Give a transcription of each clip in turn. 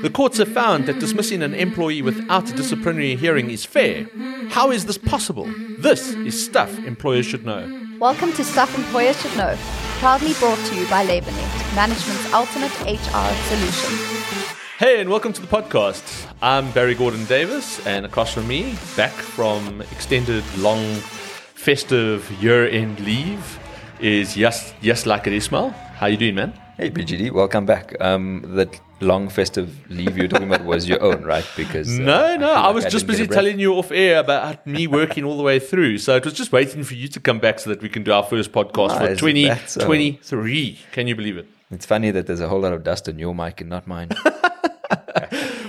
The courts have found that dismissing an employee without a disciplinary hearing is fair. How is this possible? This is Stuff Employers Should Know. Welcome to Stuff Employers Should Know, proudly brought to you by LaborNet, management's ultimate HR solution. Hey, and welcome to the podcast. I'm Barry Gordon-Davis, and across from me, back from extended, long, festive year-end leave, is Yes Like It Ismail. How you doing, man? Hey, BGD, welcome back. That long festive leave you're talking about was your own, right? Because I was just busy telling you off air about me working all the way through. So it was just waiting for you to come back so that we can do our first podcast for 2023. Can you believe it? It's funny that there's a whole lot of dust on your mic and not mine.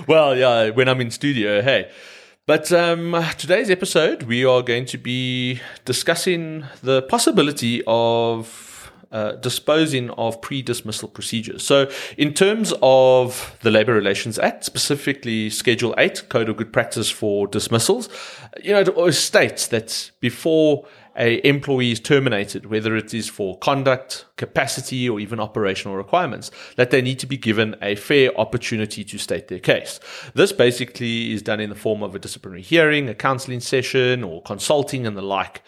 Well, yeah, when I'm in studio, hey. But today's episode, we are going to be discussing the possibility of disposing of pre-dismissal procedures. So in terms of the Labor Relations Act, specifically Schedule 8, Code of Good Practice for Dismissals, it always states that before an employee is terminated, whether it is for conduct, capacity, or even operational requirements, that they need to be given a fair opportunity to state their case. This basically is done in the form of a disciplinary hearing, a counseling session, or consulting and the like.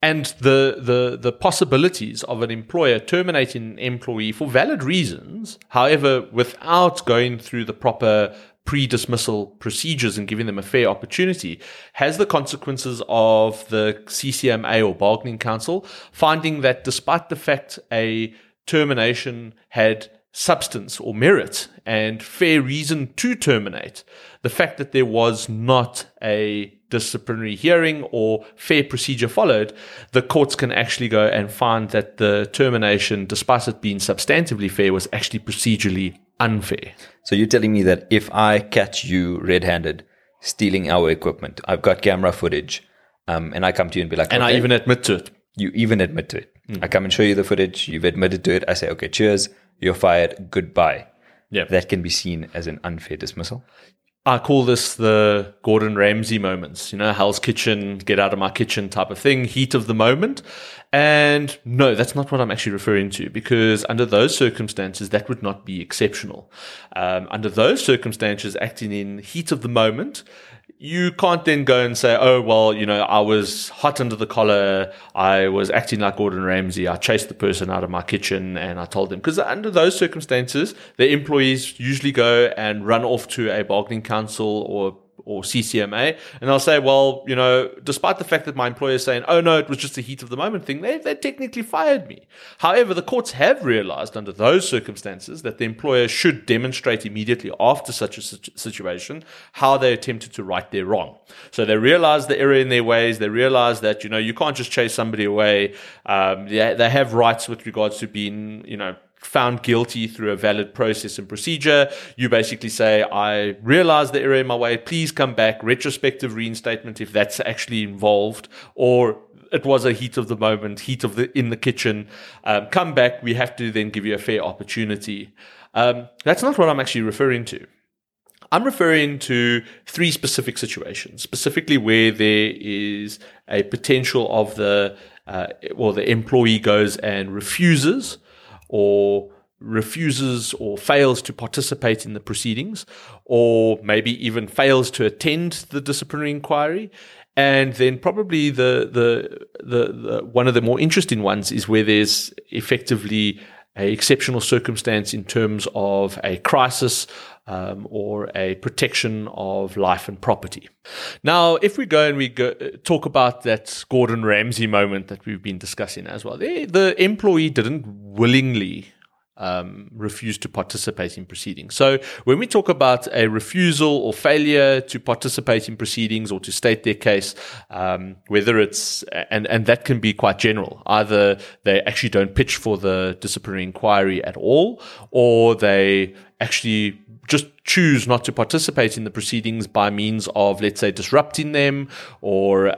And the possibilities of an employer terminating an employee for valid reasons, however, without going through the proper pre-dismissal procedures and giving them a fair opportunity, has the consequences of the CCMA or bargaining council finding that despite the fact a termination had substance or merit and fair reason to terminate, the fact that there was not a disciplinary hearing or fair procedure followed, the courts can actually go and find that the termination, despite it being substantively fair, was actually procedurally unfair. So you're telling me that if I catch you red-handed stealing our equipment, I've got camera footage, and I come to you and be like, and okay, I even admit to it. You even admit to it. Mm. I come and show you the footage. You've admitted to it. I say, okay, cheers. You're fired. Goodbye. Yeah. That can be seen as an unfair dismissal. I call this the Gordon Ramsay moments, Hell's Kitchen, get out of my kitchen type of thing, heat of the moment. And no, that's not what I'm actually referring to, because under those circumstances, that would not be exceptional. Under those circumstances, acting in heat of the moment, you can't then go and say, oh, well, I was hot under the collar. I was acting like Gordon Ramsay. I chased the person out of my kitchen and I told them. Because under those circumstances, the employees usually go and run off to a bargaining council or CCMA. And they'll say, well, despite the fact that my employer is saying, oh, no, it was just a heat of the moment thing, they technically fired me. However, the courts have realized under those circumstances that the employer should demonstrate immediately after such a situation how they attempted to right their wrong. So they realize the error in their ways. They realize that, you can't just chase somebody away. They have rights with regards to being, found guilty through a valid process and procedure. You basically say, I realize the error in my way, please come back, retrospective reinstatement if that's actually involved, or it was a heat of the moment, in the kitchen, come back, we have to then give you a fair opportunity. That's not what I'm actually referring to. I'm referring to three specific situations, specifically where there is a potential of the employee goes and refuses or fails to participate in the proceedings, or maybe even fails to attend the disciplinary inquiry. And then probably the one of the more interesting ones is where there's effectively an exceptional circumstance in terms of a crisis or a protection of life and property. Now, if we talk about that Gordon Ramsay moment that we've been discussing as well, the employee didn't willingly refuse to participate in proceedings. So when we talk about a refusal or failure to participate in proceedings or to state their case, whether it's, and that can be quite general, either they actually don't pitch for the disciplinary inquiry at all, or they actually just choose not to participate in the proceedings by means of, let's say, disrupting them or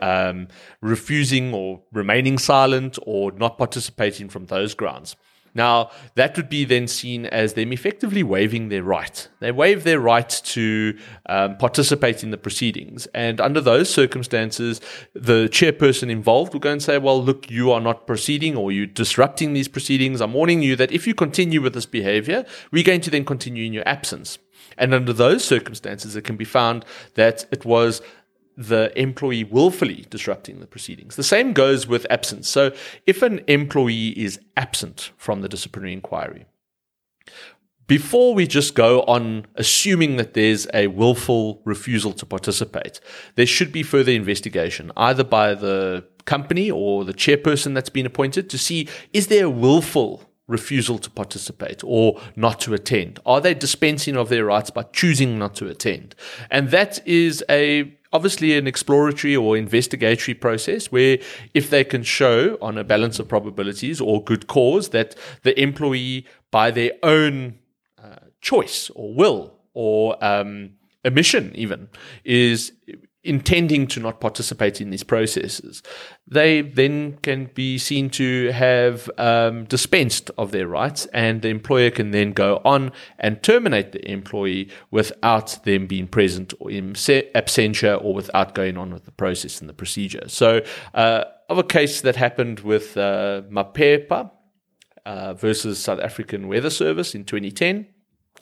refusing or remaining silent or not participating from those grounds. Now, that would be then seen as them effectively waiving their right. They waive their right to participate in the proceedings. And under those circumstances, the chairperson involved will go and say, well, look, you are not proceeding, or you're disrupting these proceedings. I'm warning you that if you continue with this behavior, we're going to then continue in your absence. And under those circumstances, it can be found that it was the employee willfully disrupting the proceedings. The same goes with absence. So if an employee is absent from the disciplinary inquiry, before we just go on assuming that there's a willful refusal to participate, there should be further investigation, either by the company or the chairperson that's been appointed, to see, is there a willful refusal to participate or not to attend? Are they dispensing of their rights by choosing not to attend? And that is obviously an exploratory or investigatory process where, if they can show on a balance of probabilities or good cause that the employee by their own choice or will or omission even is intending to not participate in these processes, they then can be seen to have dispensed of their rights, and the employer can then go on and terminate the employee without them being present or in absentia, or without going on with the process and the procedure. So of a case that happened with Mphepya versus South African Weather Service in 2010,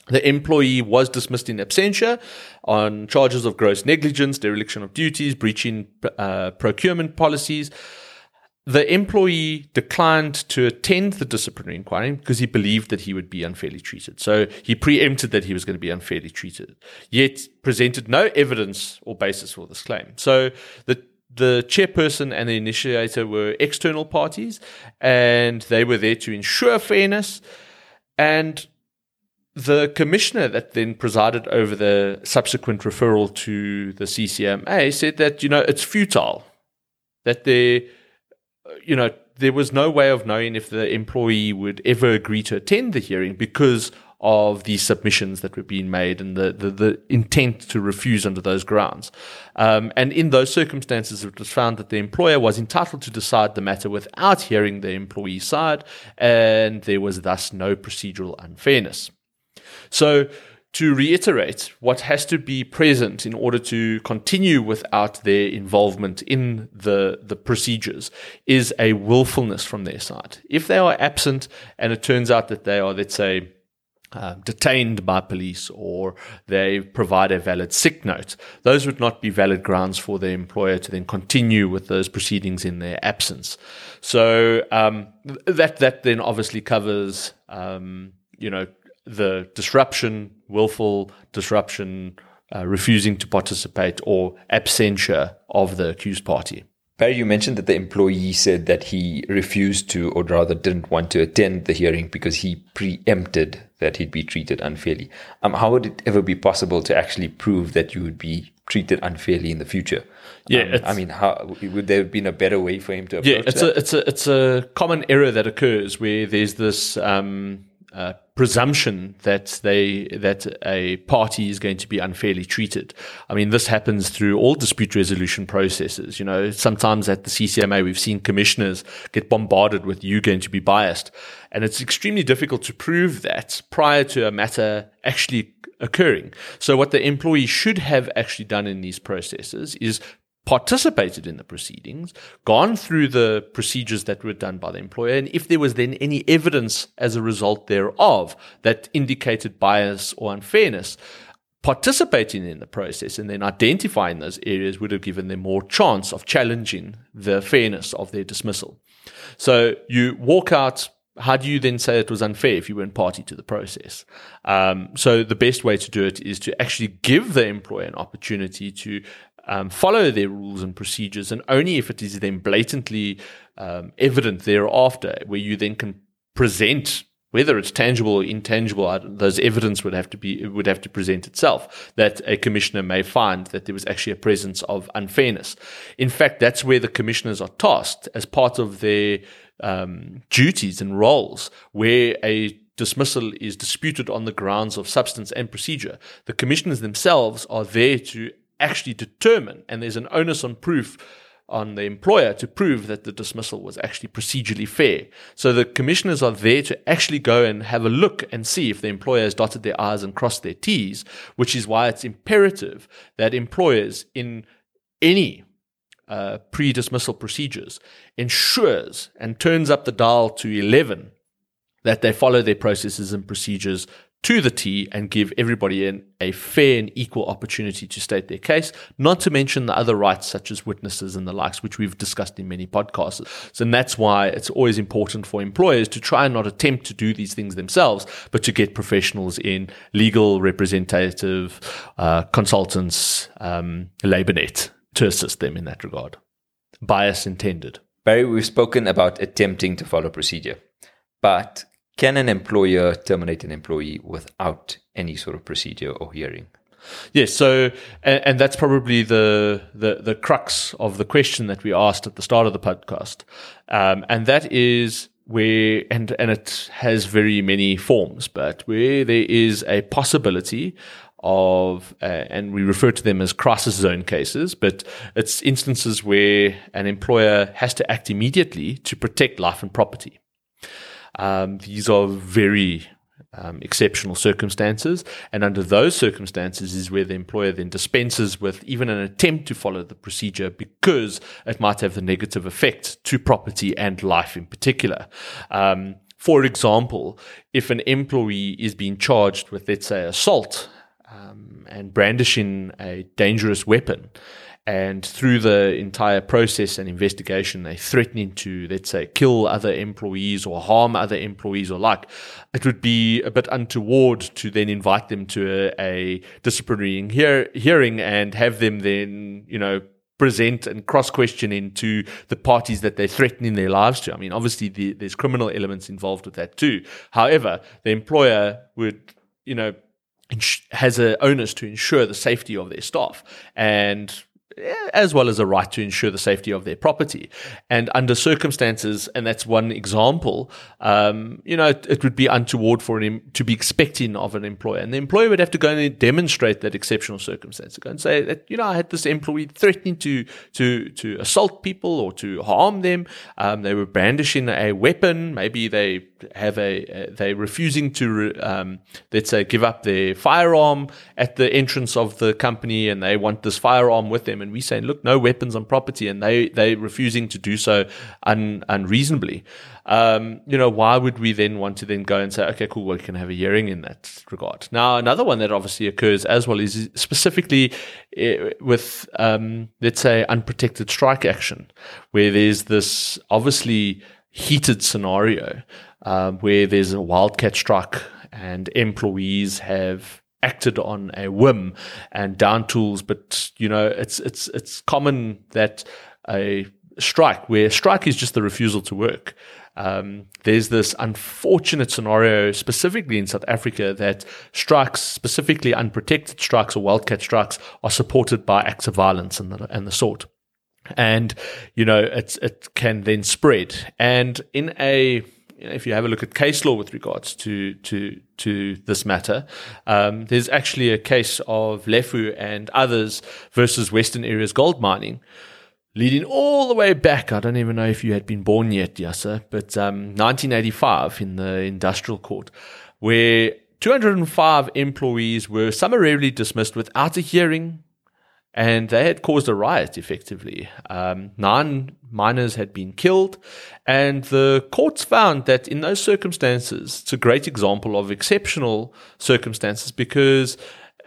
the employee was dismissed in absentia on charges of gross negligence, dereliction of duties, breaching procurement policies. The employee declined to attend the disciplinary inquiry because he believed that he would be unfairly treated. So he preempted that he was going to be unfairly treated, yet presented no evidence or basis for this claim. So the chairperson and the initiator were external parties, and they were there to ensure fairness. And the commissioner that then presided over the subsequent referral to the CCMA said that, it's futile, that there was no way of knowing if the employee would ever agree to attend the hearing because of the submissions that were being made and the intent to refuse under those grounds. And in those circumstances, it was found that the employer was entitled to decide the matter without hearing the employee's side, and there was thus no procedural unfairness. So to reiterate, what has to be present in order to continue without their involvement in the procedures is a willfulness from their side. If they are absent and it turns out that they are, let's say, detained by police, or they provide a valid sick note, those would not be valid grounds for the employer to then continue with those proceedings in their absence. So that then obviously covers, the disruption, willful disruption, refusing to participate, or absentia of the accused party. Barry, you mentioned that the employee said that he refused to, or rather didn't want to attend the hearing because he preempted that he'd be treated unfairly. How would it ever be possible to actually prove that you would be treated unfairly in the future? How would there have been a better way for him to approach that? It's a common error that occurs where there's this presumption that a party is going to be unfairly treated. I mean, this happens through all dispute resolution processes. Sometimes at the CCMA, we've seen commissioners get bombarded with, "You're going to be biased," and it's extremely difficult to prove that prior to a matter actually occurring. So what the employee should have actually done in these processes is participated in the proceedings, gone through the procedures that were done by the employer, and if there was then any evidence as a result thereof that indicated bias or unfairness, participating in the process and then identifying those areas would have given them more chance of challenging the fairness of their dismissal. So you walk out, how do you then say it was unfair if you weren't party to the process? So the best way to do it is to actually give the employer an opportunity to follow their rules and procedures, and only if it is then blatantly evident thereafter, where you then can present, whether it's tangible or intangible, those evidence would have to present itself, that a commissioner may find that there was actually a presence of unfairness. In fact, that's where the commissioners are tasked as part of their duties and roles, where a dismissal is disputed on the grounds of substance and procedure. The commissioners themselves are there to actually determine, and there's an onus on proof on the employer to prove that the dismissal was actually procedurally fair. So the commissioners are there to actually go and have a look and see if the employer has dotted their I's and crossed their T's, which is why it's imperative that employers in any pre-dismissal procedures ensures and turns up the dial to 11 that they follow their processes and procedures to the T and give everybody a fair and equal opportunity to state their case, not to mention the other rights such as witnesses and the likes, which we've discussed in many podcasts. So that's why it's always important for employers to try and not attempt to do these things themselves, but to get professionals in legal, representative, consultants, LaborNet to assist them in that regard. Bias intended. Barry, we've spoken about attempting to follow procedure, but can an employer terminate an employee without any sort of procedure or hearing? Yes, so and that's probably the crux of the question that we asked at the start of the podcast, and that is where and it has very many forms, but where there is a possibility of and we refer to them as crisis zone cases, but it's instances where an employer has to act immediately to protect life and property. These are very exceptional circumstances, and under those circumstances is where the employer then dispenses with even an attempt to follow the procedure because it might have a negative effect to property and life in particular. For example, if an employee is being charged with, let's say, assault and brandishing a dangerous weapon, and through the entire process and investigation, they're threatening to, let's say, kill other employees or harm other employees or like, it would be a bit untoward to then invite them to a disciplinary hearing and have them then, present and cross-questioning to the parties that they're threatening their lives to. I mean, obviously, there's criminal elements involved with that too. However, the employer would, has an onus to ensure the safety of their staff and as well as a right to ensure the safety of their property. And under circumstances, and that's one example, it would be untoward for him to be expecting of an employer. And the employer would have to go and demonstrate that exceptional circumstance. Go and say that, I had this employee threatening to assault people or to harm them. They were brandishing a weapon. Maybe they have they're refusing to, let's say, give up their firearm at the entrance of the company, and they want this firearm with them. And we say, look, no weapons on property, and they refusing to do so unreasonably. Why would we then want to then go and say, okay, cool, we can have a hearing in that regard? Now, another one that obviously occurs as well is specifically with, let's say, unprotected strike action, where there's this obviously heated scenario where there's a wildcat strike and employees have acted on a whim and down tools, but it's common that a strike is just the refusal to work. There's this unfortunate scenario specifically in South Africa that strikes, specifically unprotected strikes or wildcat strikes, are supported by acts of violence and the sort. And it can then spread. And if you have a look at case law with regards to this matter, there's actually a case of Lefu and others versus Western Areas Gold Mining, leading all the way back. I don't even know if you had been born yet, Yasser, but 1985 in the Industrial Court, where 205 employees were summarily dismissed without a hearing, and they had caused a riot, effectively. 9 miners had been killed, and the courts found that in those circumstances, it's a great example of exceptional circumstances because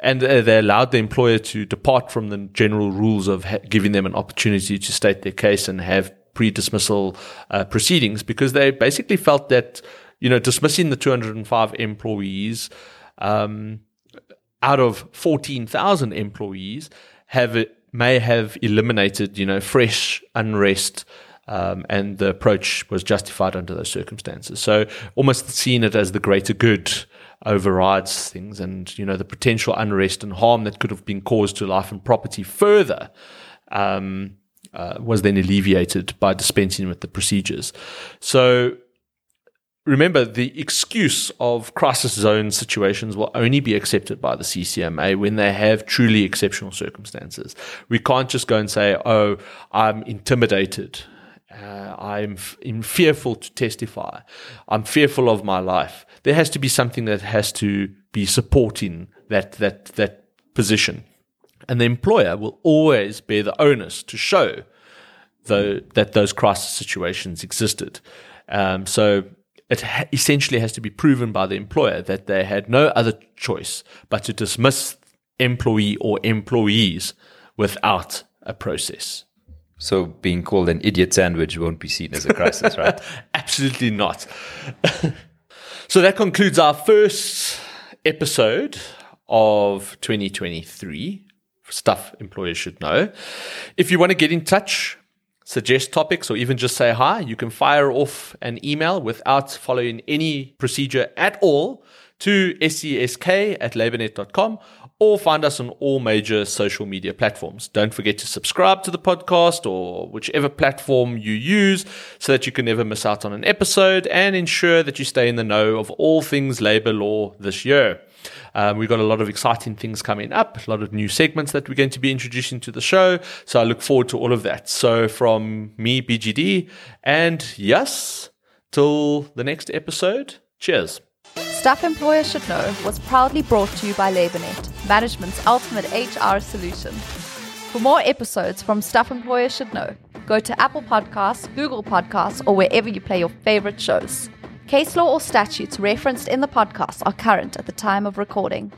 they allowed the employer to depart from the general rules of giving them an opportunity to state their case and have pre-dismissal proceedings, because they basically felt that, dismissing the 205 employees out of 14,000 employees may have eliminated, fresh unrest, and the approach was justified under those circumstances. So almost seeing it as the greater good overrides things, and, the potential unrest and harm that could have been caused to life and property further was then alleviated by dispensing with the procedures. So Remember, the excuse of crisis zone situations will only be accepted by the CCMA when they have truly exceptional circumstances. We can't just go and say, oh, I'm intimidated. I'm fearful to testify. I'm fearful of my life. There has to be something that has to be supporting that position. And the employer will always bear the onus to show that those crisis situations existed. It essentially has to be proven by the employer that they had no other choice but to dismiss employee or employees without a process. So being called an idiot sandwich won't be seen as a crisis, right? Absolutely not. So that concludes our first episode of 2023, Stuff Employers Should Know. If you want to get in touch, suggest topics, or even just say hi, you can fire off an email without following any procedure at all to sesk@labornet.com, or find us on all major social media platforms. Don't forget to subscribe to the podcast or whichever platform you use so that you can never miss out on an episode, and ensure that you stay in the know of all things labor law this year. We've got a lot of exciting things coming up, a lot of new segments that we're going to be introducing to the show. So I look forward to all of that. So from me, BGD, and yes, till the next episode, cheers. Stuff Employers Should Know was proudly brought to you by LaborNet, management's ultimate HR solution. For more episodes from Stuff Employers Should Know, go to Apple Podcasts, Google Podcasts, or wherever you play your favorite shows. Case law or statutes referenced in the podcast are current at the time of recording.